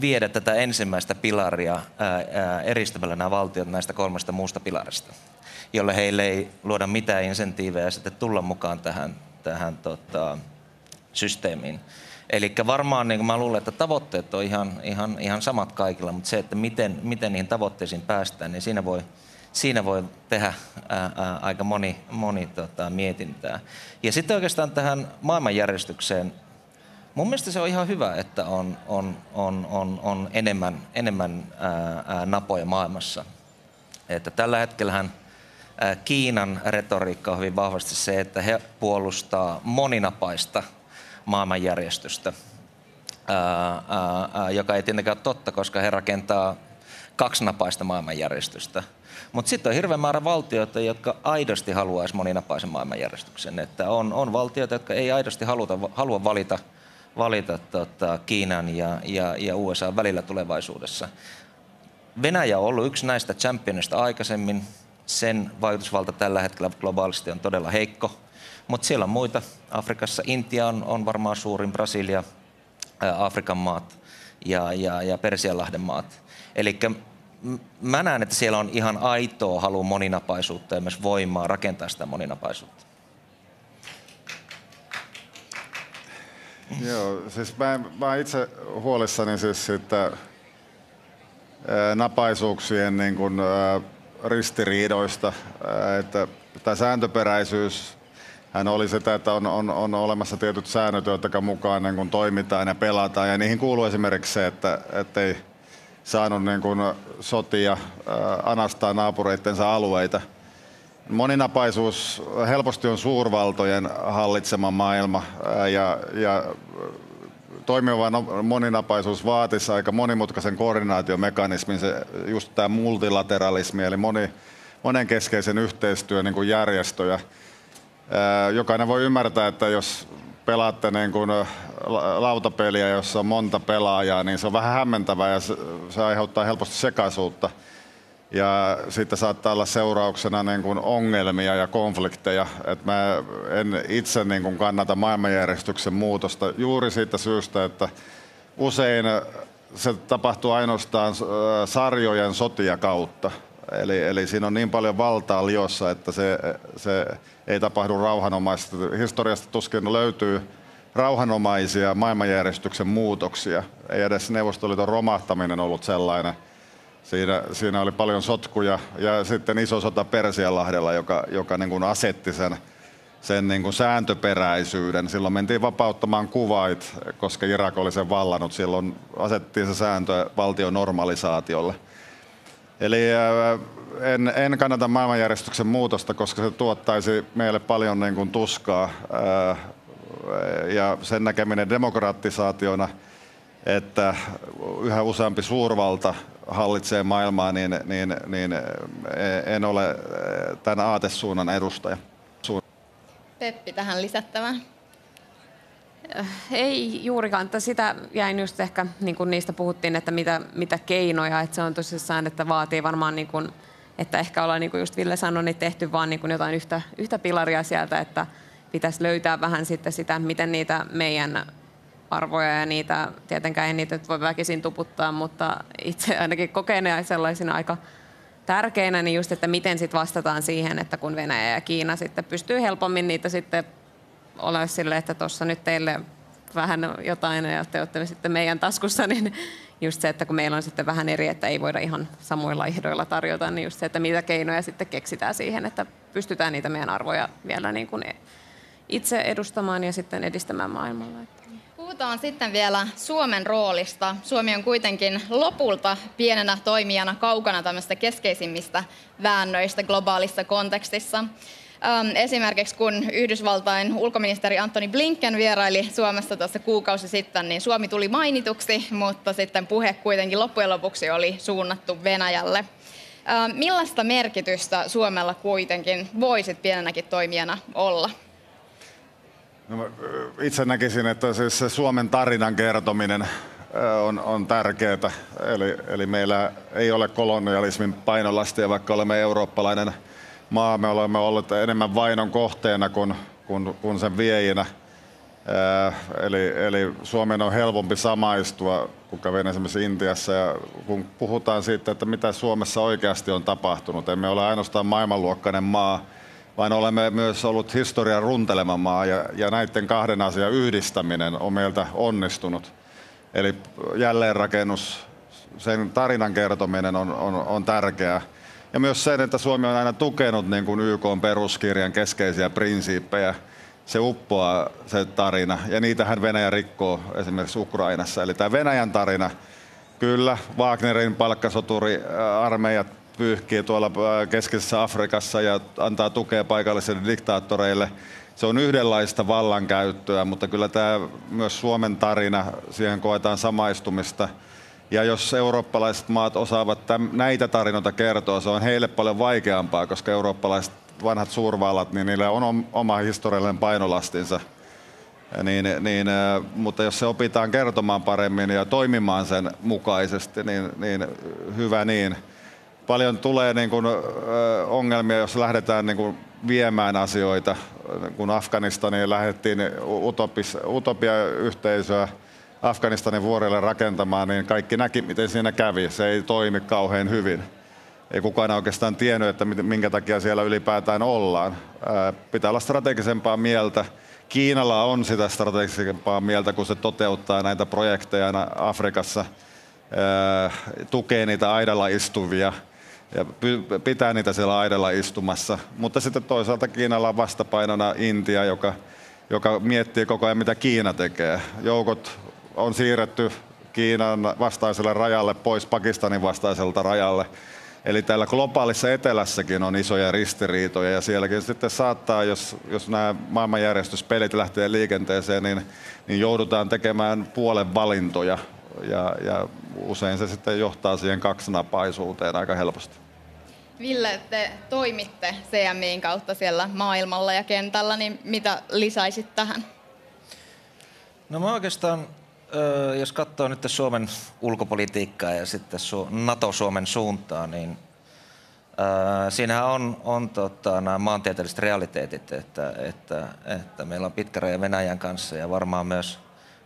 viedä tätä ensimmäistä pilaria ää, ää, eristämällä nämä valtiot näistä kolmesta muusta pilarista, jolle heille ei luoda mitään insentiivejä sitten tulla mukaan tähän, tähän tota, systeemiin. Eli varmaan niin mä luulen, että tavoitteet on ihan, ihan, ihan samat kaikilla, mutta se, että miten, miten niihin tavoitteisiin päästään, niin siinä voi Siinä voi tehdä ää, ää, aika moni, moni tota, mietintää. Ja sitten oikeastaan tähän maailmanjärjestykseen. Mun mielestä se on ihan hyvä, että on, on, on, on, on enemmän, enemmän ää, ää, napoja maailmassa. Että tällä hetkellähän ää, Kiinan retoriikka on hyvin vahvasti se, että he puolustaa moninapaista maailmanjärjestystä, ää, ää, joka ei tietenkään ole totta, koska he rakentaa kaksinapaista maailmanjärjestystä. Mutta sitten on hirveän määrä valtioita, jotka aidosti haluaisi moninapaisen maailmanjärjestyksen. Että on, on valtioita, jotka ei aidosti haluta, halua valita, valita tota, Kiinan ja, ja, ja U S A välillä tulevaisuudessa. Venäjä on ollut yksi näistä championista aikaisemmin. Sen vaikutusvalta tällä hetkellä globaalisti on todella heikko. Mutta siellä on muita. Afrikassa Intia on, on varmaan suurin, Brasilia, ää, Afrikan maat ja, ja, ja Persianlahden maat. Elikkä mä näen, että siellä on ihan aitoa halua moninapaisuutta ja myös voimaa rakentaa sitä moninapaisuutta. Joo, siis mä, mä itse huolissani siis siitä napaisuuksien niin kuin, ristiriidoista, että tämä sääntöperäisyys hän oli sitä, että on, on, on olemassa tietyt säännöt, jotka mukaan niin kuin toimitaan ja pelataan ja niihin kuuluu esimerkiksi se, että ei saanut niin kuin sotia anastaa naapureittensa alueita. Moninapaisuus helposti on suurvaltojen hallitsema maailma ja, ja toimiva moninapaisuus vaatisi aika monimutkaisen koordinaatiomekanismin, se, just tämä multilateralismi eli moni, monenkeskeisen yhteistyön niin kuin järjestöjä. Jokainen voi ymmärtää, että jos pelaatte niin kuin lautapeliä, jossa on monta pelaajaa, niin se on vähän hämmentävää ja se aiheuttaa helposti sekaisuutta. Ja siitä saattaa olla seurauksena niin kuin ongelmia ja konflikteja. Et mä en itse niin kuin kannata maailmanjärjestyksen muutosta juuri siitä syystä, että usein se tapahtuu ainoastaan sarjojen sotia kautta. Eli, eli siinä on niin paljon valtaa liossa, että se, se ei tapahdu rauhanomaisesti. Historiasta tuskin löytyy rauhanomaisia maailmanjärjestyksen muutoksia. Ei edes Neuvostoliiton romahtaminen ollut sellainen. Siinä, siinä oli paljon sotkuja ja sitten iso sota Persianlahdella, joka, joka niin kuin asetti sen, sen niin kuin sääntöperäisyyden. Silloin mentiin vapauttamaan Kuvait, koska Irak oli sen vallannut. Silloin asettiin se sääntö valtion normalisaatiolle. Eli en, en kannata maailmanjärjestyksen muutosta, koska se tuottaisi meille paljon niin kuin tuskaa ja sen näkeminen demokratisaationa, että yhä useampi suurvalta hallitsee maailmaa, niin, niin, niin en ole tämän aatesuunnan edustaja. Peppi, tähän lisättävään. Ei juurikaan, että sitä jäin just ehkä, niin kuin niistä puhuttiin, että mitä, mitä keinoja, että se on tosissaan, että vaatii varmaan niin kuin Että ehkä ollaan, niin kuin just Ville sanoi, niin tehty vaan niin kuin jotain yhtä, yhtä pilaria sieltä, että pitäisi löytää vähän sitten sitä, miten niitä meidän arvoja ja niitä, tietenkään ei niitä voi väkisin tuputtaa, mutta itse ainakin kokeneena sellaisina aika tärkeinä, niin just, että miten sitten vastataan siihen, että kun Venäjä ja Kiina sitten pystyy helpommin niitä sitten olemaan silleen, että tuossa nyt teille vähän jotain ja te olette sitten meidän taskussa, niin just se, että kun meillä on sitten vähän eri, että ei voida ihan samoilla ehdoilla tarjota, niin just se, että mitä keinoja sitten keksitään siihen, että pystytään niitä meidän arvoja vielä niin kuin itse edustamaan ja sitten edistämään maailmalla. Puhutaan sitten vielä Suomen roolista. Suomi on kuitenkin lopulta pienenä toimijana kaukana tämmöistä keskeisimmistä väännöistä globaalissa kontekstissa. Esimerkiksi kun Yhdysvaltain ulkoministeri Antony Blinken vieraili Suomessa tuossa kuukausi sitten, niin Suomi tuli mainituksi, mutta sitten puhe kuitenkin loppujen lopuksi oli suunnattu Venäjälle. Millaista merkitystä Suomella kuitenkin voisi pienenäkin toimijana olla? No, itse näkisin, että siis se Suomen tarinan kertominen on, on tärkeää. Eli, eli meillä ei ole kolonialismin painolastia, vaikka olemme eurooppalainen maa. Me olemme olleet enemmän vainon kohteena kuin, kuin, kuin sen viejinä. Eli, eli Suomen on helpompi samaistua, kun kävin esimerkiksi Intiassa. Ja kun puhutaan siitä, että mitä Suomessa oikeasti on tapahtunut, emme ole ainoastaan maailmanluokkainen maa, vaan olemme myös ollut historian runtelema maa, ja, ja näiden kahden asian yhdistäminen on meiltä onnistunut. Eli jälleenrakennus, sen tarinan kertominen on, on, on tärkeää. Ja myös sen, että Suomi on aina tukenut niin kuin Y K:n peruskirjan keskeisiä prinsiippejä. Se uppoaa se tarina, ja niitähän Venäjä rikkoo esimerkiksi Ukrainassa. Eli tämä Venäjän tarina, kyllä, Wagnerin palkkasoturi, armeijat pyyhkii tuolla keskisessä Afrikassa ja antaa tukea paikallisille diktaattoreille. Se on yhdenlaista vallankäyttöä, mutta kyllä tämä myös Suomen tarina, siihen koetaan samaistumista. Ja jos eurooppalaiset maat osaavat täm, näitä tarinoita kertoa, se on heille paljon vaikeampaa, koska eurooppalaiset vanhat suurvallat, niin niillä on oma historiallinen painolastinsa. Niin, niin, mutta jos se opitaan kertomaan paremmin ja toimimaan sen mukaisesti, niin, niin hyvä niin. Paljon tulee niin kuin ongelmia, jos lähdetään niin kuin viemään asioita. Kun Afganistaniin lähdettiin utopis, utopiayhteisöä Afganistanin vuorille rakentamaan, niin kaikki näki, miten siinä kävi. Se ei toimi kauhean hyvin. Ei kukaan oikeastaan tiennyt, että minkä takia siellä ylipäätään ollaan. Pitää olla strategisempaa mieltä. Kiinalla on sitä strategisempaa mieltä, kun se toteuttaa näitä projekteja Afrikassa. Tukee niitä aidalla istuvia ja pitää niitä siellä aidalla istumassa. Mutta sitten toisaalta Kiinalla on vastapainona Intia, joka, joka miettii koko ajan, mitä Kiina tekee. Joukot on siirretty Kiinan vastaiselle rajalle pois Pakistanin vastaiselta rajalle. Eli täällä globaalissa etelässäkin on isoja ristiriitoja, ja sielläkin sitten saattaa, jos, jos nämä maailmanjärjestyspelit lähtee liikenteeseen, niin, niin joudutaan tekemään puolen valintoja. Ja, ja usein se sitten johtaa siihen kaksinapaisuuteen aika helposti. Ville, te toimitte C M I:n kautta siellä maailmalla ja kentällä, niin mitä lisäisit tähän? No mä oikeastaan, jos katsoo nyt Suomen ulkopolitiikkaa ja sitten NATO-Suomen suuntaan, niin siinähän on, on tota, nämä maantieteelliset realiteetit, että, että, että meillä on pitkä raja Venäjän kanssa ja varmaan myös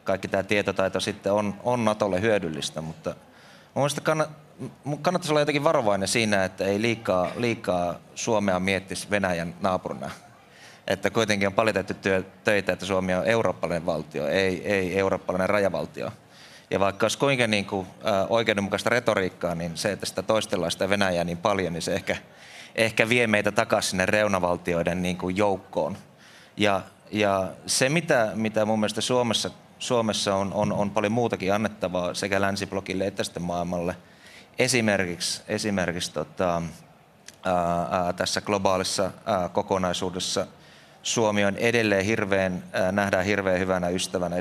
kaikki tämä tietotaito sitten on, on Natolle hyödyllistä, mutta mielestäni kannat, kannattaisi olla jotenkin varovainen siinä, että ei liikaa, liikaa Suomea miettisi Venäjän naapurina. Että kuitenkin on paljon tehty työ, töitä, että Suomi on eurooppalainen valtio, ei, ei eurooppalainen rajavaltio. Ja vaikka olisi kuinka niin kuin, ä, oikeudenmukaista retoriikkaa, niin se, että sitä toistellaan sitä Venäjää niin paljon, niin se ehkä, ehkä vie meitä takaisin sinne reunavaltioiden niin kuin joukkoon. Ja, ja se, mitä, mitä mun mielestä Suomessa Suomessa on, on, on paljon muutakin annettavaa sekä länsiblokille että sitten maailmalle. Esimerkiksi, esimerkiksi tota, ää, ää, tässä globaalissa ää, kokonaisuudessa Suomi on edelleen hirveän, ää, nähdään hirveän hyvänä ystävänä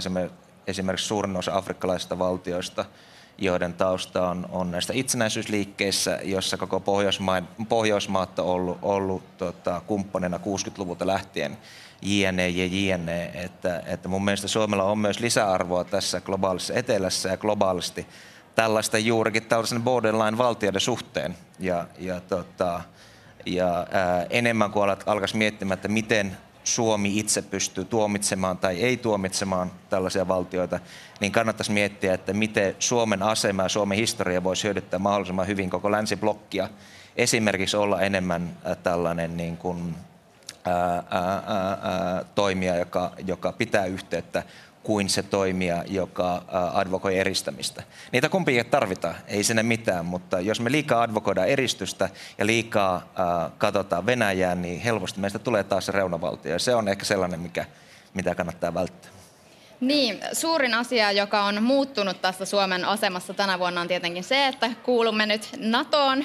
esimerkiksi suurin osa afrikkalaisista valtioista, joiden tausta on, on näistä itsenäisyysliikkeissä, jossa koko Pohjoisma, Pohjoismaat on ollut, ollut tota, kumppanina kuusikymmentäluvulta lähtien. Jne ja jne, että, että mun mielestä Suomella on myös lisäarvoa tässä globaalissa etelässä ja globaalisti tällaista juurikin tällaisen borderline-valtioiden suhteen. Ja, ja, tota, ja ää, enemmän kuin alkaisi miettimään, että miten Suomi itse pystyy tuomitsemaan tai ei tuomitsemaan tällaisia valtioita, niin kannattaisi miettiä, että miten Suomen asema ja Suomen historia voisi hyödyttää mahdollisimman hyvin koko länsiblokkia. Esimerkiksi olla enemmän tällainen niin kuin, ää, ää, ää, toimija, joka, joka pitää yhteyttä, kuin se toimija, joka advokoi eristämistä. Niitä kumpikin tarvitaan, ei siinä mitään, mutta jos me liikaa advokoidaan eristystä ja liikaa äh, katsotaan Venäjää, niin helposti meistä tulee taas reunavaltio. Ja se on ehkä sellainen, mikä, mitä kannattaa välttää. Niin, suurin asia, joka on muuttunut tässä Suomen asemassa tänä vuonna on tietenkin se, että kuulumme nyt NATOon.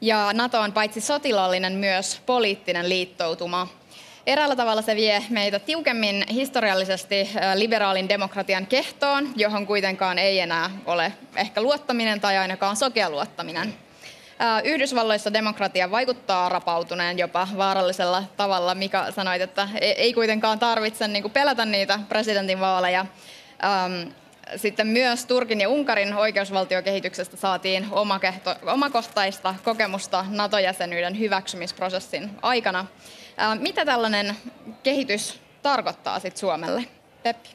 Ja NATO on paitsi sotilaallinen myös poliittinen liittoutuma. Eräällä tavalla se vie meitä tiukemmin historiallisesti liberaalin demokratian kehtoon, johon kuitenkaan ei enää ole ehkä luottaminen tai ainakaan sokea luottaminen. Yhdysvalloissa demokratia vaikuttaa rapautuneen jopa vaarallisella tavalla. Mika sanoit, että ei kuitenkaan tarvitse pelätä niitä presidentinvaaleja. Sitten myös Turkin ja Unkarin oikeusvaltiokehityksestä saatiin omakohtaista kokemusta NATO-jäsenyyden hyväksymisprosessin aikana. Mitä tällainen kehitys tarkoittaa sit Suomelle? Peppi?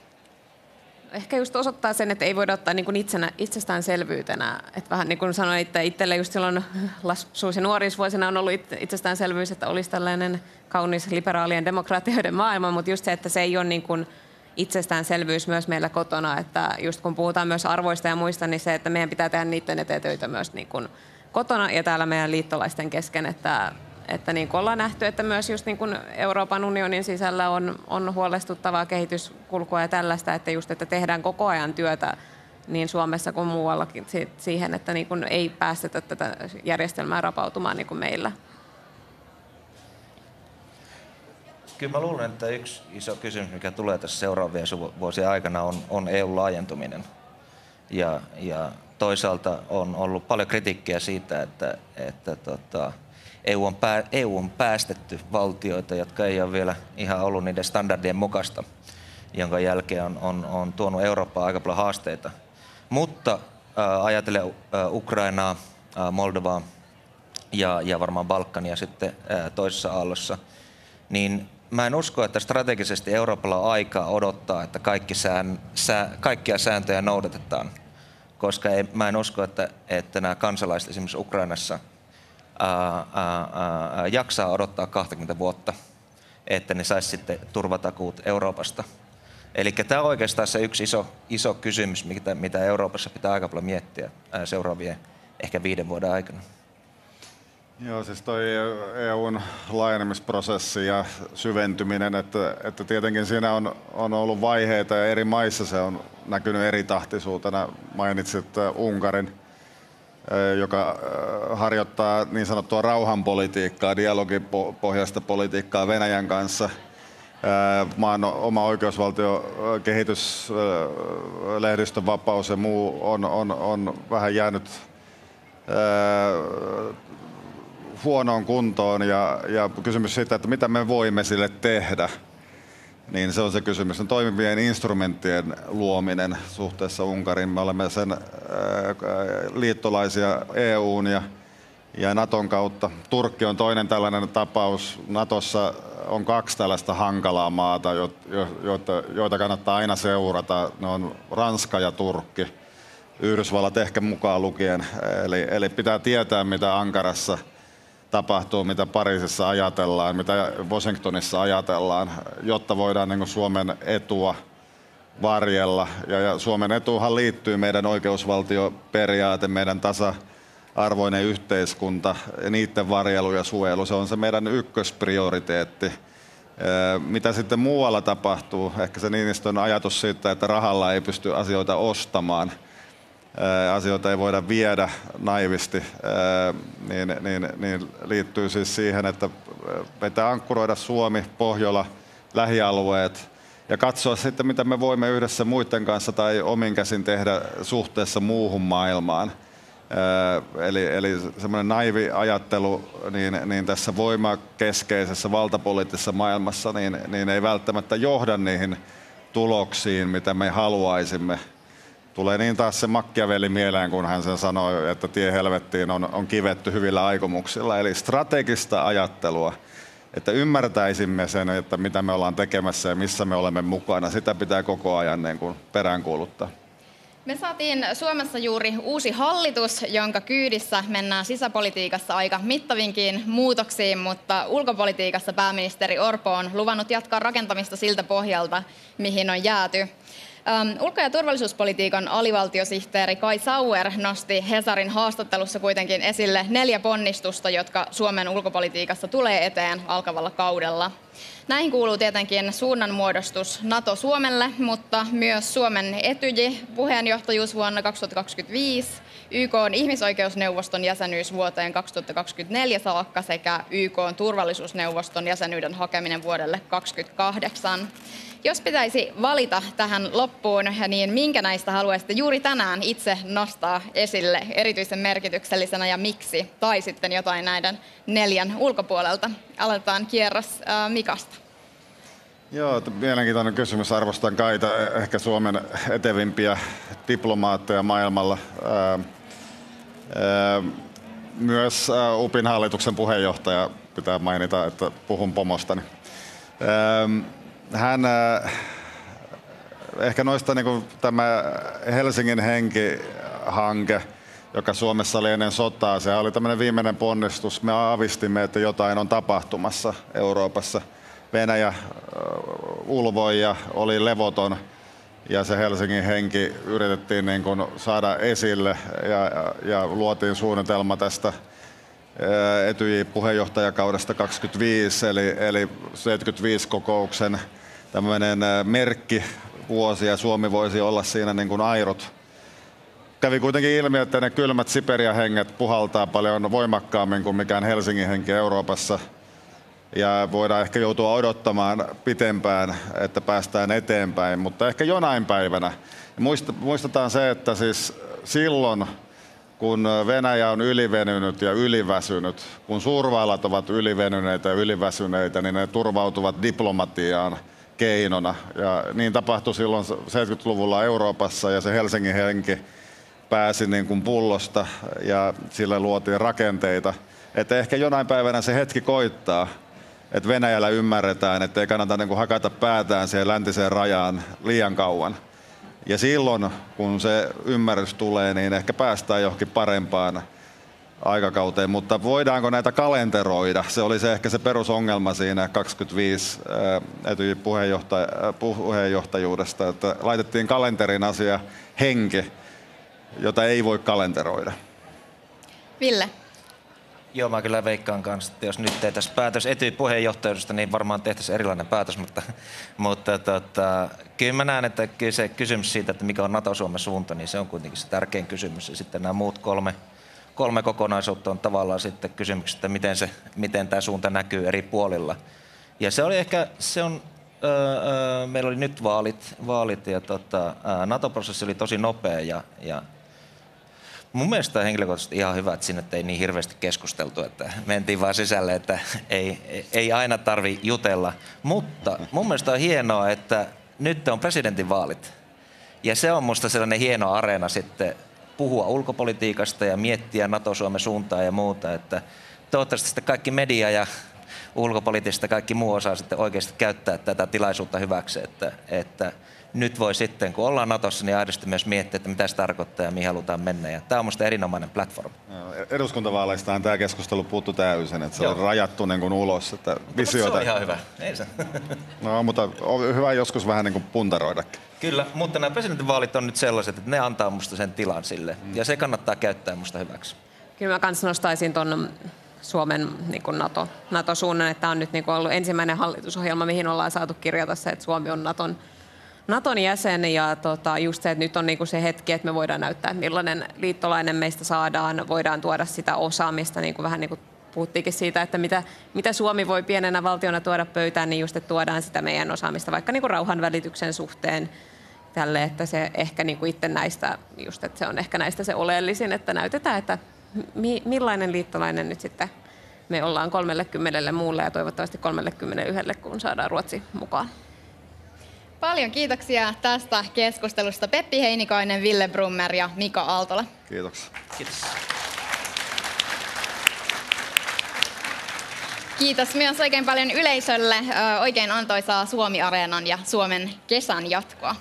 Ehkä just osoittaa sen, että ei voida ottaa niin kuin itsenä, itsestäänselvyytenä. Että vähän niin kuin sanoin, että itsellä just silloin lapsuus- ja nuorisvuosina on ollut itsestäänselvyys, että olisi tällainen kaunis liberaalien demokraatioiden maailma, mutta just se, että se ei ole niin kuin itsestäänselvyys myös meillä kotona. Että just kun puhutaan myös arvoista ja muista, niin se, että meidän pitää tehdä niiden eteen töitä myös niin kuin kotona ja täällä meidän liittolaisten kesken, että Että niin kuin ollaan nähty, että myös just niin kuin Euroopan unionin sisällä on, on huolestuttavaa kehityskulkua ja tällaista, että, just, että tehdään koko ajan työtä niin Suomessa kuin muuallakin siihen, että niin kuin ei päästetä tätä järjestelmää rapautumaan niin kuin meillä. Kyllä mä luulen, että yksi iso kysymys, mikä tulee tässä seuraavien vuosien aikana, on, on E U-laajentuminen. Ja, ja toisaalta on ollut paljon kritiikkiä siitä, että... että tota, E U on päästetty valtioita, jotka ei ole vielä ihan ollut niiden standardien mukaista, jonka jälkeen on, on, on tuonut Eurooppaan aika paljon haasteita. Mutta ää, ajatellen ää, Ukrainaa, ää, Moldovaa ja, ja varmaan Balkania sitten ää, toisessa aallossa, niin mä en usko, että strategisesti Euroopalla on aikaa odottaa, että kaikki sään, sää, kaikkia sääntöjä noudatetaan, koska ei, mä en usko, että, että nämä kansalaiset esimerkiksi Ukrainassa Ää, ää, ää, jaksaa odottaa kaksikymmentä vuotta, että ne saisi sitten turvatakuut Euroopasta. Eli tämä on oikeastaan se yksi iso, iso kysymys, mitä, mitä Euroopassa pitää aika paljon miettiä ää, seuraavien ehkä viiden vuoden aikana. Joo, siis toi E U:n laajenemisprosessi ja syventyminen, että, että tietenkin siinä on, on ollut vaiheita ja eri maissa se on näkynyt eri tahtisuutena. Mainitsit Unkarin, joka harjoittaa niin sanottua rauhanpolitiikkaa, dialogipohjaista politiikkaa Venäjän kanssa. Maan oma oikeusvaltiokehitys, lehdistön vapaus ja muu on, on, on vähän jäänyt huonoon kuntoon. Ja, ja kysymys siitä, että mitä me voimme sille tehdä, niin se on se kysymys. Toimivien instrumenttien luominen suhteessa Unkariin. Me olemme sen liittolaisia E U:n ja, ja Naton kautta. Turkki on toinen tällainen tapaus. Natossa on kaksi tällaista hankalaa maata, joita, joita kannattaa aina seurata. Ne on Ranska ja Turkki. Yhdysvallat ehkä mukaan lukien. Eli, eli pitää tietää, mitä Ankarassa tapahtuu, mitä Pariisissa ajatellaan, mitä Washingtonissa ajatellaan, jotta voidaan niin kuin Suomen etua varjella. Ja, ja Suomen etuuhan liittyy meidän oikeusvaltioperiaate, meidän tasa-arvoinen yhteiskunta, ja niiden varjelu ja suojelu. Se on se meidän ykkösprioriteetti. Mitä sitten muualla tapahtuu? Ehkä se Niinistön ajatus siitä, että rahalla ei pysty asioita ostamaan. Asioita ei voida viedä naivisti, niin, niin, niin liittyy siis siihen, että pitää ankkuroida Suomi, Pohjola, lähialueet ja katsoa sitten, mitä me voimme yhdessä muiden kanssa tai omin käsin tehdä suhteessa muuhun maailmaan. Eli, eli semmoinen naivi ajattelu niin, niin tässä voimakeskeisessä valtapoliittisessa maailmassa niin, niin ei välttämättä johda niihin tuloksiin, mitä me haluaisimme. Tulee niin taas se Machiavelli mieleen, kun hän sen sanoi, että tie helvettiin on, on kivetty hyvillä aikomuksilla. Eli strategista ajattelua, että ymmärtäisimme sen, että mitä me ollaan tekemässä ja missä me olemme mukana. Sitä pitää koko ajan niin kuin peräänkuuluttaa. Me saatiin Suomessa juuri uusi hallitus, jonka kyydissä mennään sisäpolitiikassa aika mittavinkin muutoksiin, mutta ulkopolitiikassa pääministeri Orpo on luvannut jatkaa rakentamista siltä pohjalta, mihin on jääty. Ulko- ja turvallisuuspolitiikan alivaltiosihteeri Kai Sauer nosti Hesarin haastattelussa kuitenkin esille neljä ponnistusta, jotka Suomen ulkopolitiikassa tulee eteen alkavalla kaudella. Näihin kuuluu tietenkin suunnanmuodostus NATO Suomelle, mutta myös Suomen Etyj, puheenjohtajuus vuonna kaksituhattakaksikymmentäviisi, Y K:n ihmisoikeusneuvoston jäsenyys vuoteen kaksituhattakaksikymmentäneljä saakka sekä Y K:n turvallisuusneuvoston jäsenyyden hakeminen vuodelle kaksituhattakaksikymmentäkahdeksan. Jos pitäisi valita tähän loppuun, niin minkä näistä haluaisitte juuri tänään itse nostaa esille erityisen merkityksellisenä ja miksi? Tai sitten jotain näiden neljän ulkopuolelta. Aloitetaan kierros äh, Mikasta. Joo, mielenkiintoinen kysymys. Arvostan Kaita, ehkä Suomen etevimpiä diplomaatteja maailmalla. Äh, äh, myös äh, U P:n hallituksen puheenjohtaja pitää mainita, että puhun pomostani. Äh, Hän, ehkä noista niin kuin tämä Helsingin henki-hanke, joka Suomessa oli ennen sotaa, se oli tämmöinen viimeinen ponnistus. Me aavistimme, että jotain on tapahtumassa Euroopassa. Venäjä ulvoi ja oli levoton ja se Helsingin henki yritettiin niin kuin saada esille ja, ja luotiin suunnitelma tästä Etyj-puheenjohtajakaudesta kaksikymmentäviisi, eli, eli seitsemänkymmentäviisi-kokouksen tämmöinen merkkivuosi, ja Suomi voisi olla siinä niin kuin airot. Kävi kuitenkin ilmi, että ne kylmät Siperia-henget puhaltaa paljon voimakkaammin kuin mikään Helsingin henki Euroopassa, ja voidaan ehkä joutua odottamaan pitempään, että päästään eteenpäin, mutta ehkä jonain päivänä. Muistetaan se, että siis silloin, kun Venäjä on ylivenynyt ja yliväsynyt, kun suurvallat ovat ylivenyneitä ja yliväsyneitä, niin ne turvautuvat diplomatiaan keinona. Ja niin tapahtui silloin seitsemänkymmentäluvulla Euroopassa ja se Helsingin henki pääsi niin kuin pullosta ja sille luotiin rakenteita. Että ehkä jonain päivänä se hetki koittaa, että Venäjällä ymmärretään, että ei kannata niin kuin hakata päätään siihen läntiseen rajaan liian kauan. Ja silloin, kun se ymmärrys tulee, niin ehkä päästään johonkin parempaan aikakauteen. Mutta voidaanko näitä kalenteroida? Se oli se ehkä se perusongelma siinä kaksikymmentäviisi Etyjin puheenjohtajuudesta, että laitettiin kalenterin asia henki, jota ei voi kalenteroida. Ville? Joo, mä kyllä veikkaan kanssa, että jos nyt tehtäisiin päätös Etyjin puheenjohtajuudesta, niin varmaan tehtäisiin erilainen päätös, mutta, mutta tota, kyllä mä näen, että kyllä se kysymys siitä, että mikä on NATO-Suomen suunta, niin se on kuitenkin se tärkein kysymys. Ja sitten nämä muut kolme, kolme kokonaisuutta on tavallaan sitten kysymys, että miten, se, miten tämä suunta näkyy eri puolilla. Ja se oli ehkä, se on, öö, öö, meillä oli nyt vaalit, vaalit ja tota, öö, NATO-prosessi oli tosi nopea ja, ja mun mielestä henkilökohtaisesti ihan hyvä, että sinne ei niin hirveästi keskusteltu, että mentiin vaan sisälle, että ei, ei aina tarvi jutella. Mutta mun mielestä on hienoa, että nyt on presidentinvaalit. Ja se on musta sellainen hieno areena sitten puhua ulkopolitiikasta ja miettiä NATO-Suomen suuntaa ja muuta. Että toivottavasti sitten kaikki media ja ulkopolitiikasta kaikki muu osaa sitten oikeasti käyttää tätä tilaisuutta hyväksi, että, että nyt voi sitten, kun ollaan Natossa, niin aidosti myös miettiä, että mitä se tarkoittaa ja mihin halutaan mennä. Ja tämä on minusta erinomainen platformi. Eduskuntavaaleistahan tämä keskustelu puuttui täysin, että se Joo. on rajattu niin kuin ulos. Että visioita. Se on ihan hyvä. Ei se. No, mutta on hyvä joskus vähän niin kuin puntaroidakin. Kyllä, mutta nämä presidentinvaalit on nyt sellaiset, että ne antaa minusta sen tilan sille. Mm. Ja se kannattaa käyttää minusta hyväksi. Kyllä mä kans nostaisin tuon Suomen niin kuin NATO, NATO-suunnan, että tämä on nyt niin kuin ollut ensimmäinen hallitusohjelma, mihin ollaan saatu kirjata se, että Suomi on Naton Naton jäsen ja tota, just se, että nyt on niinku se hetki, että me voidaan näyttää, että millainen liittolainen meistä saadaan, voidaan tuoda sitä osaamista, niinku vähän niin kuin puhuttiinkin siitä, että mitä, mitä Suomi voi pienenä valtiona tuoda pöytään, niin just, että tuodaan sitä meidän osaamista, vaikka niinku rauhanvälityksen suhteen tälle, että se ehkä niinku itse näistä, just, että se on ehkä näistä se oleellisin, että näytetään, että mi, millainen liittolainen nyt sitten me ollaan kolmellekymmenelle muulle ja toivottavasti kolmellekymmenelle yhdelle, kun saadaan Ruotsi mukaan. Paljon kiitoksia tästä keskustelusta Peppi Heinikainen, Ville Brummer ja Mika Aaltola. Kiitoksia. Kiitos. Kiitos myös oikein paljon yleisölle. Oikein antoisaa Suomi Areenan ja Suomen kesän jatkoa.